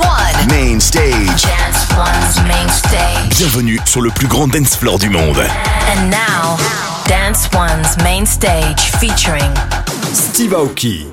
Dance One. Main Stage. Dance One's Main Stage. Bienvenue sur le plus grand dance floor du monde. And now, Dance One's Main Stage featuring Steve Aoki.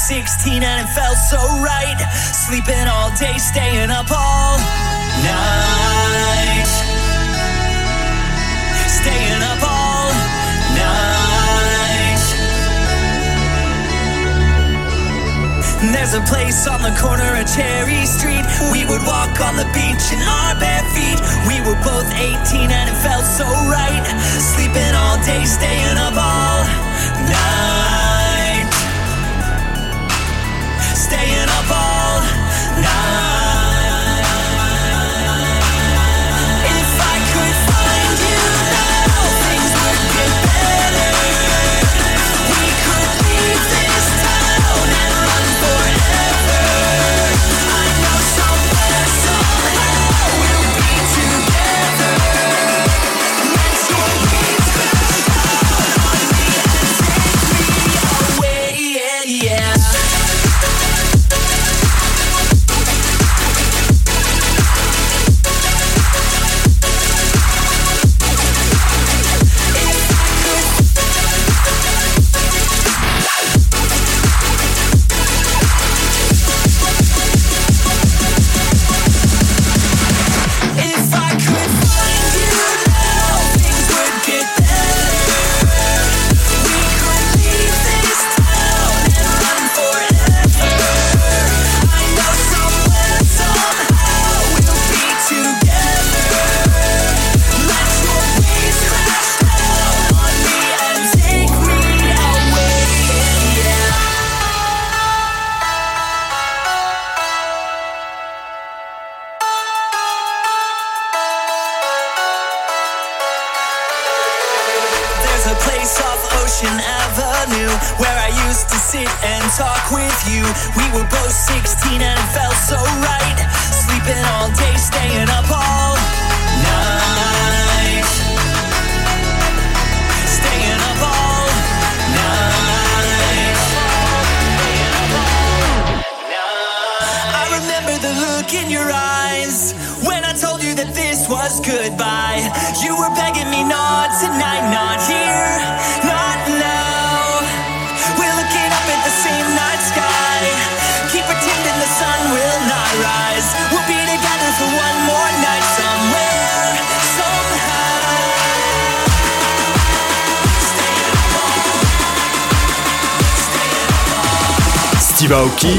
16 and it felt so right. Sleeping all day, staying up all night. Staying up all night. And there's a place on the corner of Cherry Street. We would walk on the beach in our bare feet. We were both 18 and it felt so right. Sleeping all day, staying up all night. Staying up all night. If I could find you now, things would get better. We could leave this town and run forever. I know somewhere, somehow we'll be together. Let's go on me and take me away. Yeah, yeah. Steve Aoki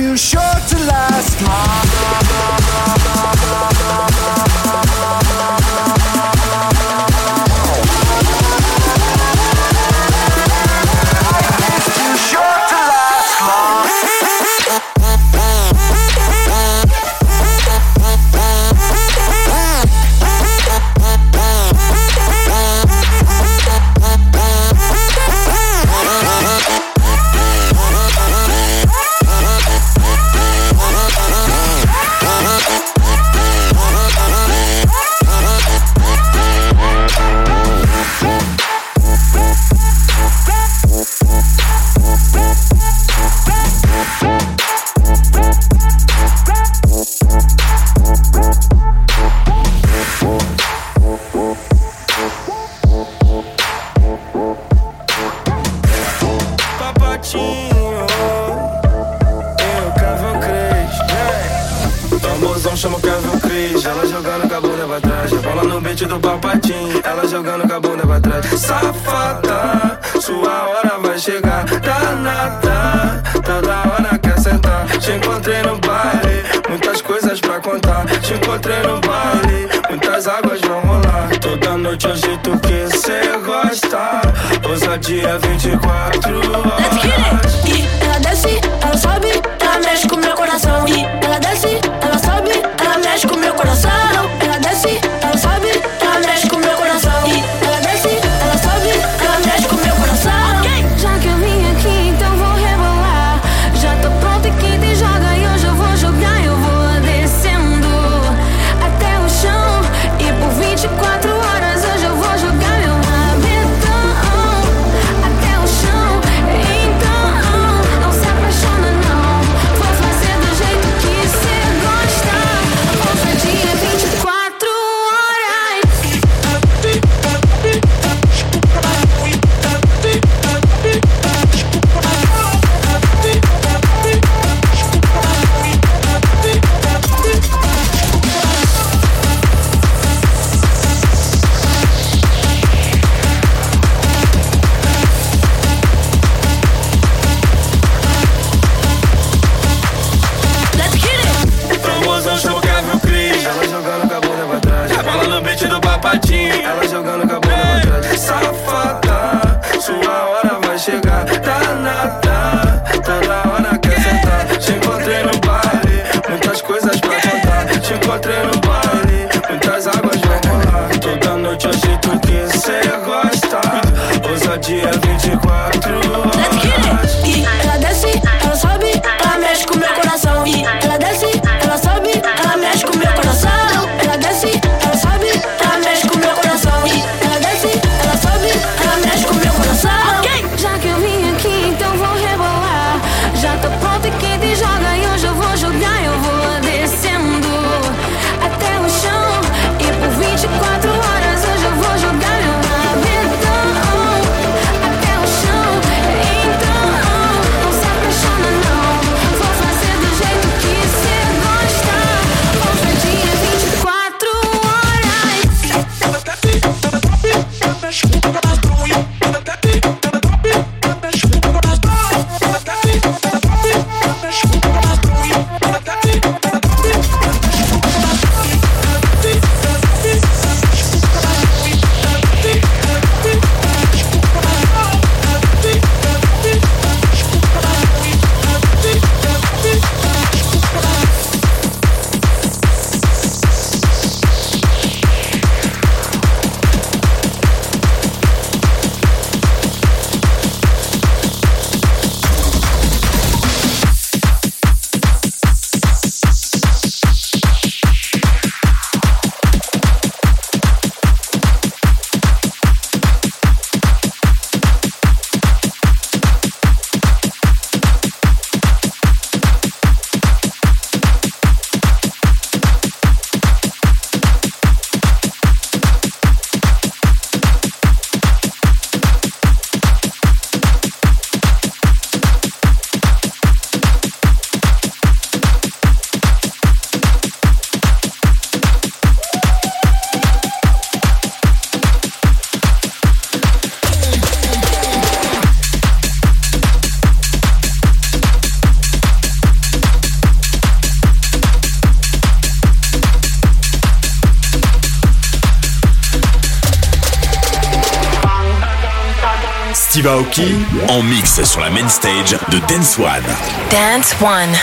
Too short to last Te encontrei no baile, noite hoje tu que cê gosta. Ousadia 24 horas. E ela desce, ela sobe, ela mexe com meu coração. E ela desce, ela sobe, ela mexe com meu coração. Ela desce, ela sobe, ela mexe com meu coração. E ela desce, ela sobe, ela mexe com meu coração. Okay. Já que eu vim aqui, então vou rebolar. Já tô pronta e quem tem joga e hoje eu vou jogar. Eu vou descendo até o chão e por 24 horas. Steve Aoki en mix sur la main stage de Dance One. Dance One.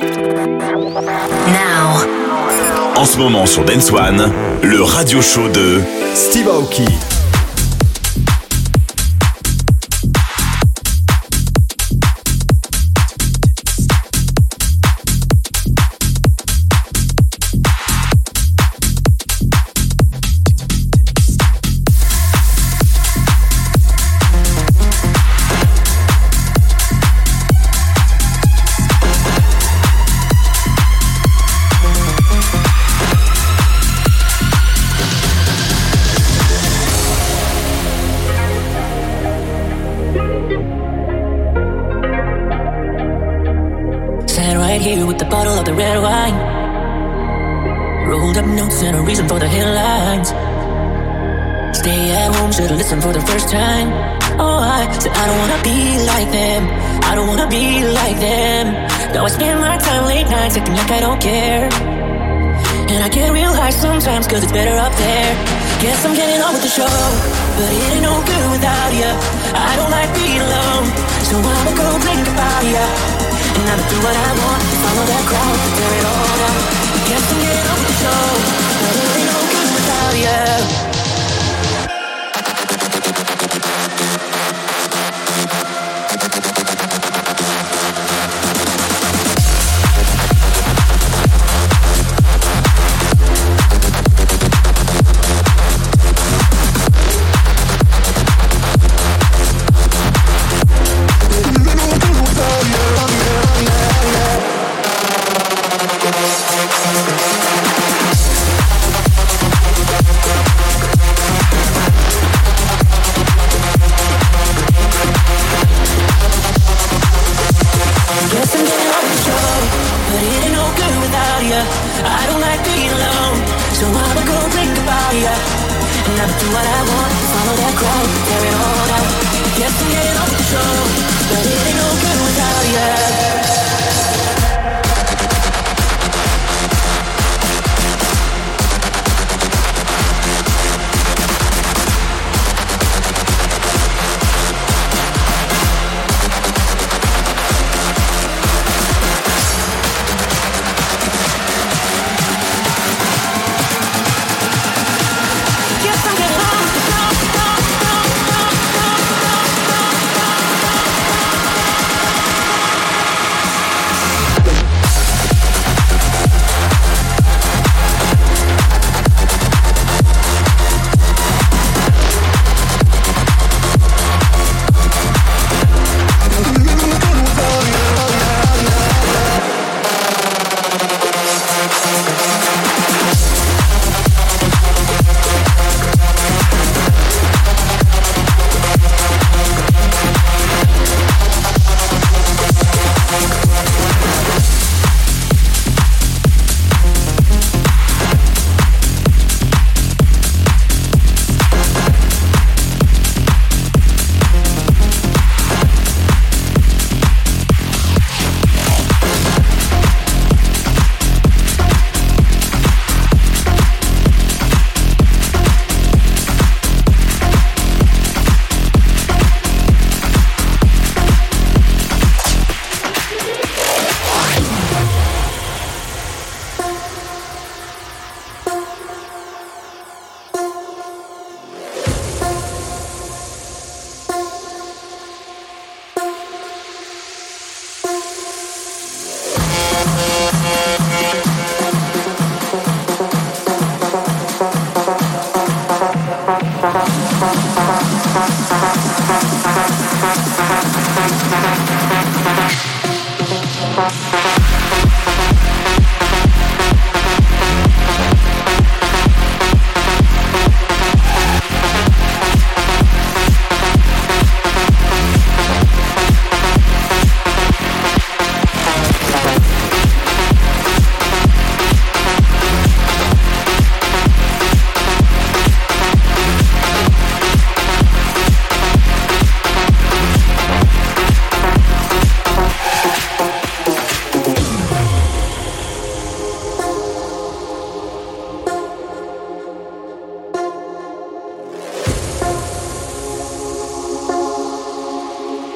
Now. En ce moment sur Dance One, le radio show de Steve Aoki. Here with the bottle of the red wine, rolled up notes and a reason for the headlines. Stay at home, should've listened for the first time. Oh, I said I don't wanna be like them, I don't wanna be like them. Now I spend my time late nights acting like I don't care, and I can't realize sometimes cause it's better up there. Guess I'm getting on with the show, but it ain't no good without ya. I don't like being alone, so I'ma go think about ya. And I'll do what I want, follow that crowd, tear it all down. Guess I'm getting off the show, but it ain't no good without ya.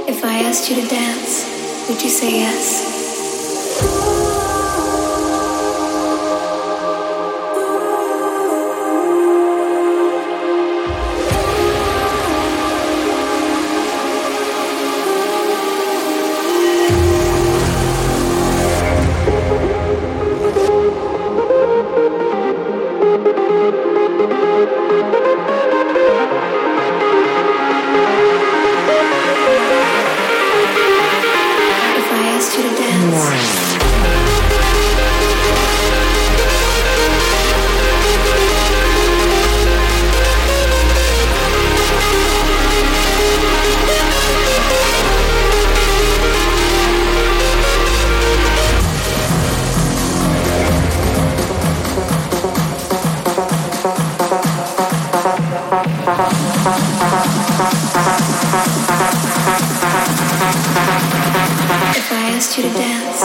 If I asked you to dance, would you say yes? you to dance.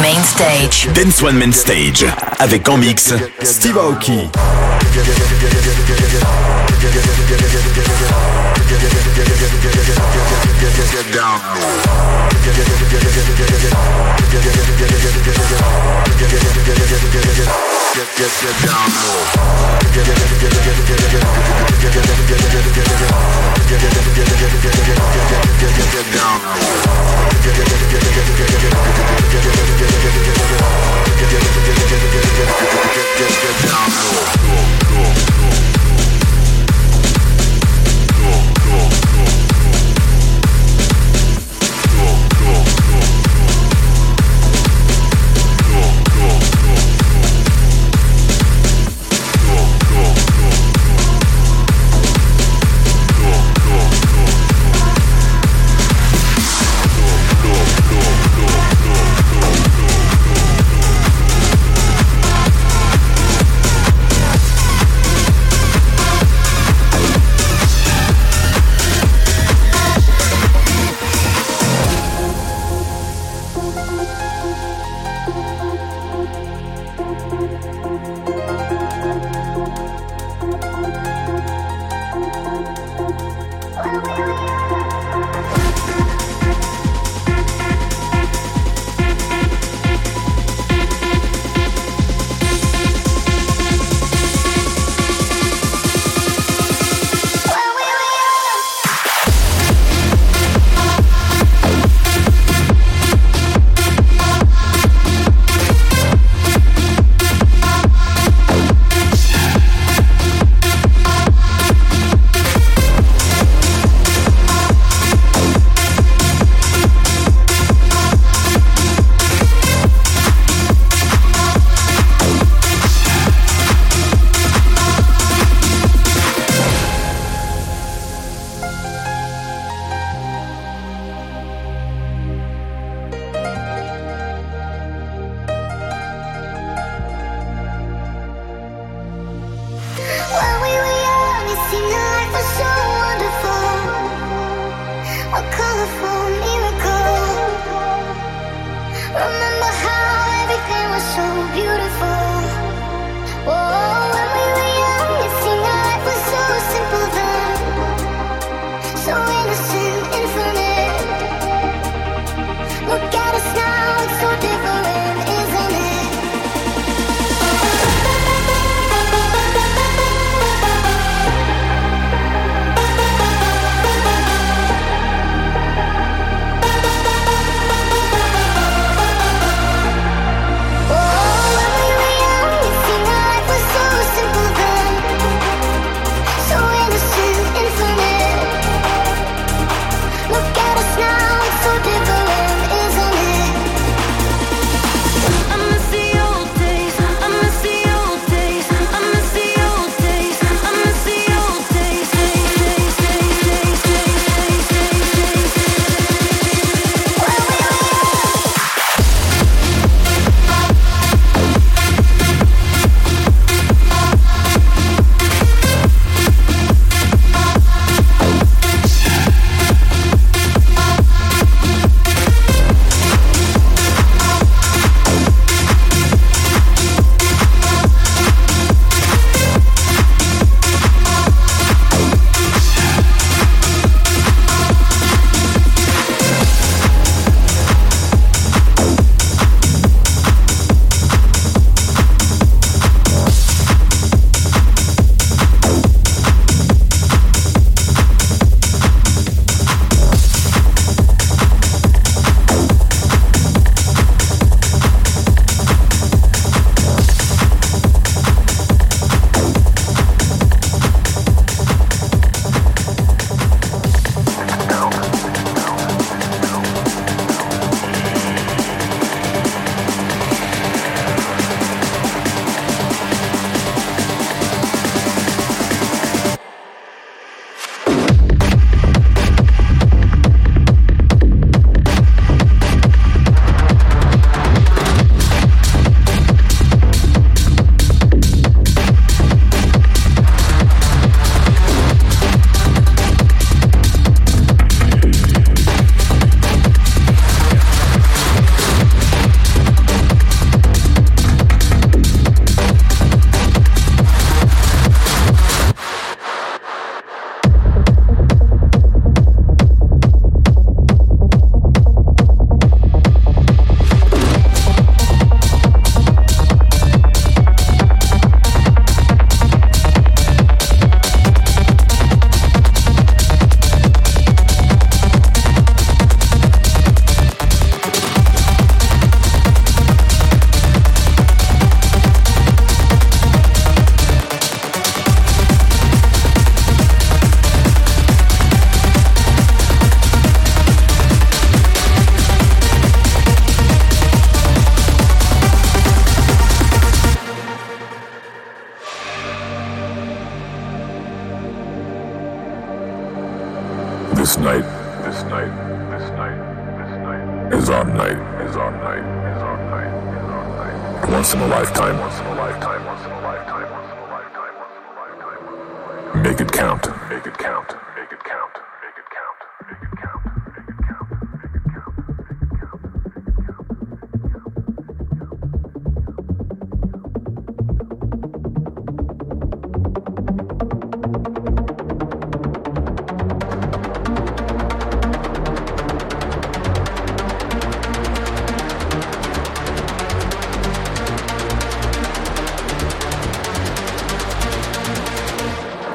MAINSTAGE. Dance One MAINSTAGE avec en mix Steve Aoki. This night is our night, is our night, is our night, is our night. Once in a lifetime, once in a lifetime, once in a lifetime, once in a lifetime, once in a lifetime, once in a lifetime. Make it count, make it count, make it count, make it count, make it count, make it count, make it count, make it count, make it count,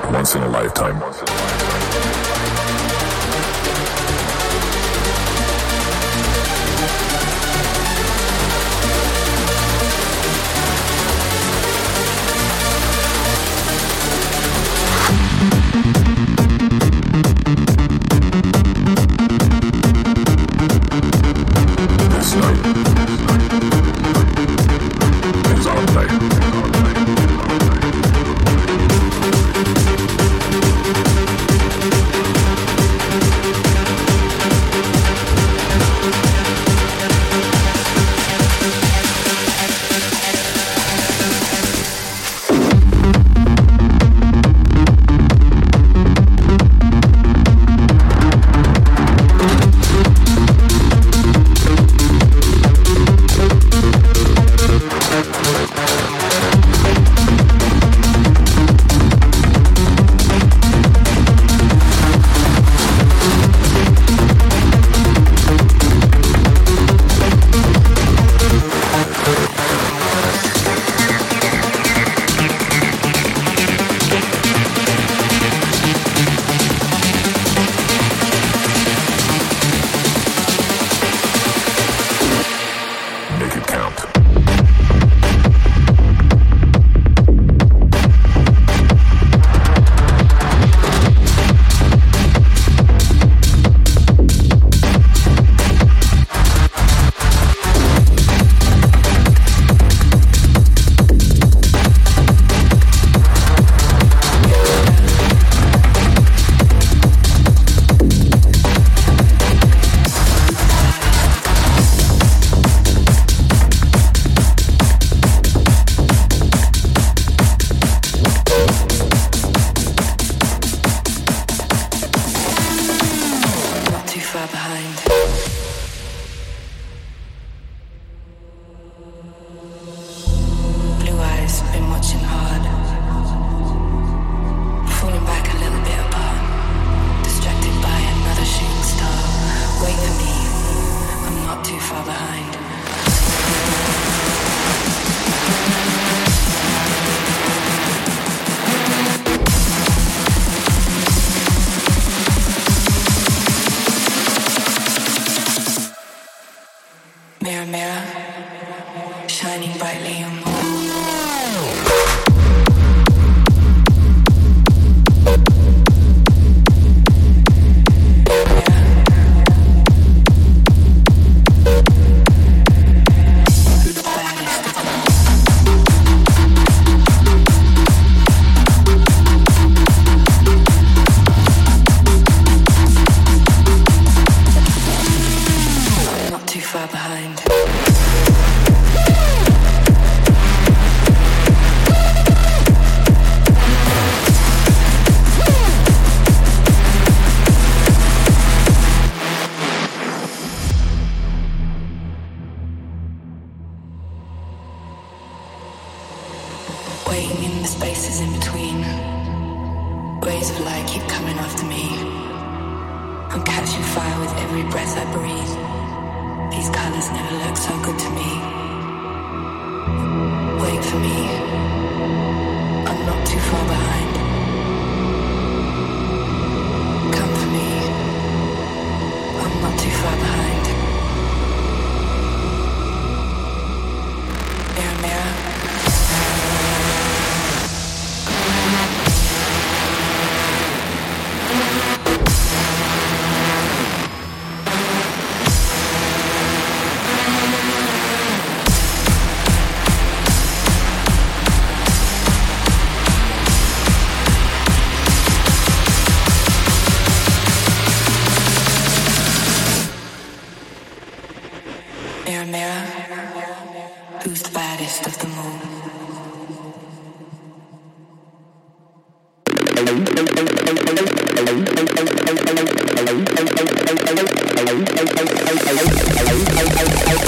once in a lifetime, once in a lifetime. This night is our night.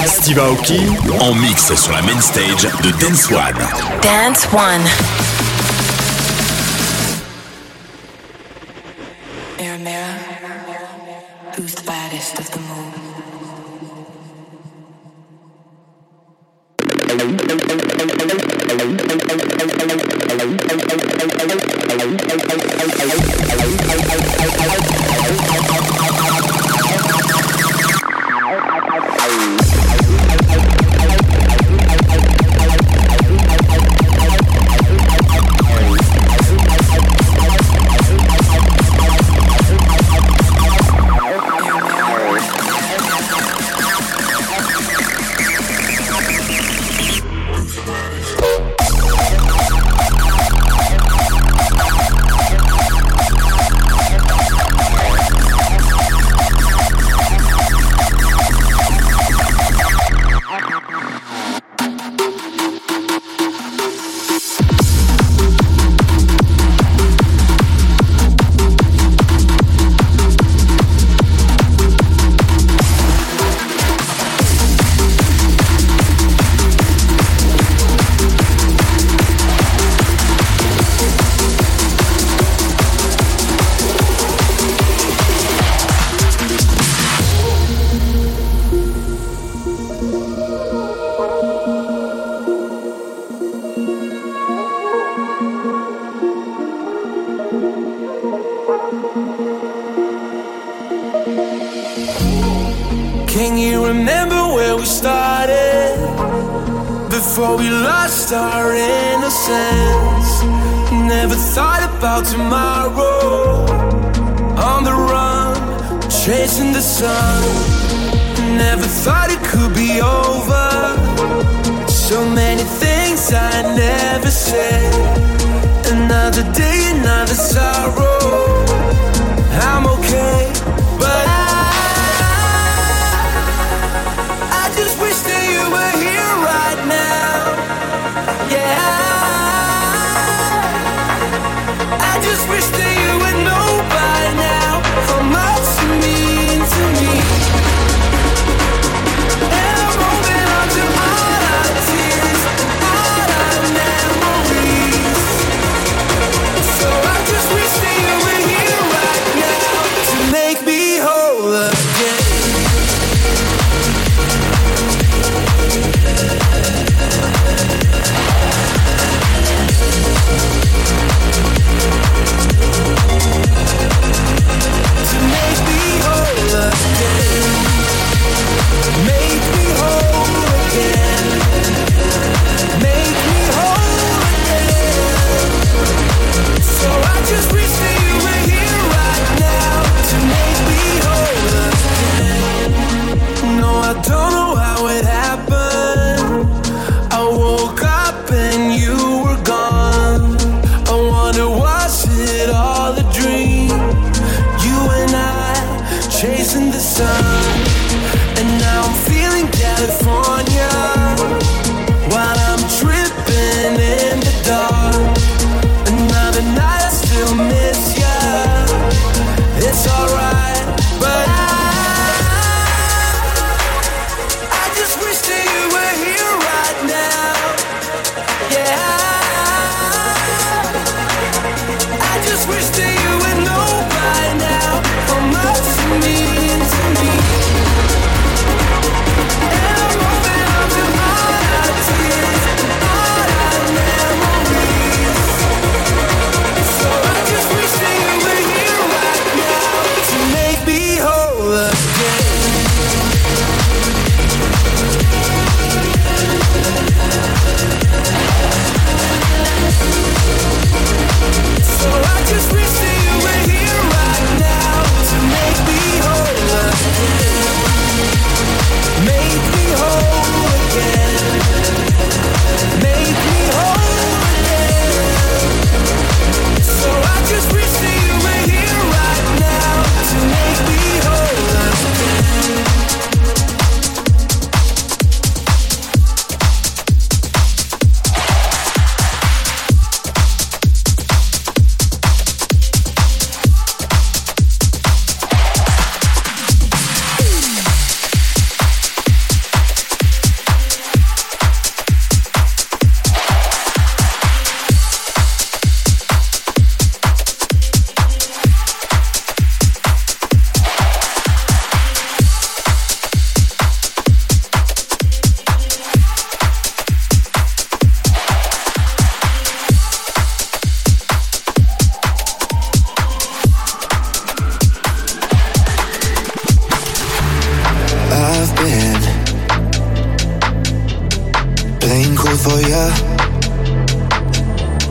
Steve Aoki en mix sur la main stage de Dance One. Dance One. Mirror, mirror, who's the baddest of them all? See you.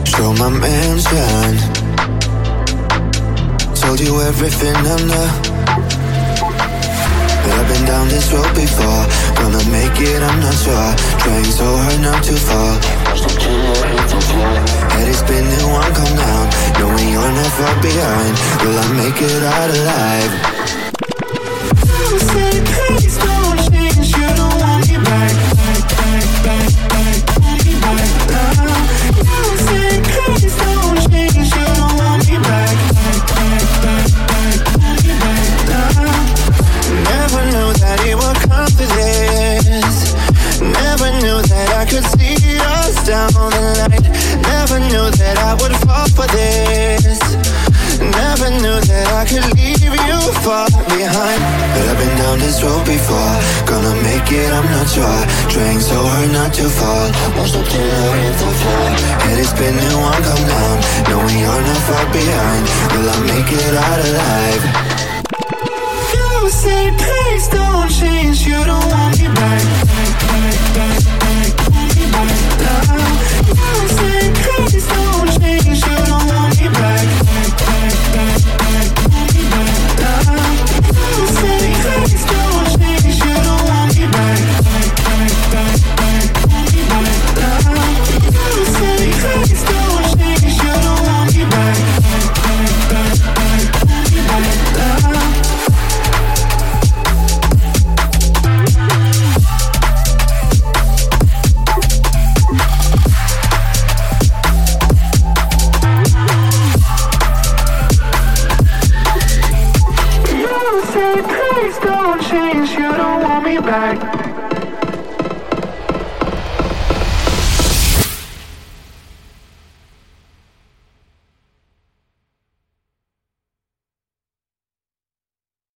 Show my mansion. Told you everything I know. But I've been down this road before. Gonna make it, I'm not sure. Trying so hard not to fall. Head is spinning, won't come down. Knowing you're not far behind. Will I make it out alive? You said things don't change. You don't want me back. Back. Want me back now. You said things don't change. You don't want me back. Back. Want me back now. Never knew that it would come to this. Never knew that I could see us down the line. Never knew that I would fall for this. Never knew that I could leave you far behind. But I've been down this road before. Gonna make it, I'm not sure. Trying so hard not to fall. Won't stop till I hit the floor. Head is spinning, won't come down. Knowing you're not far behind. Will I make it out alive? You said things don't change. You don't want me back.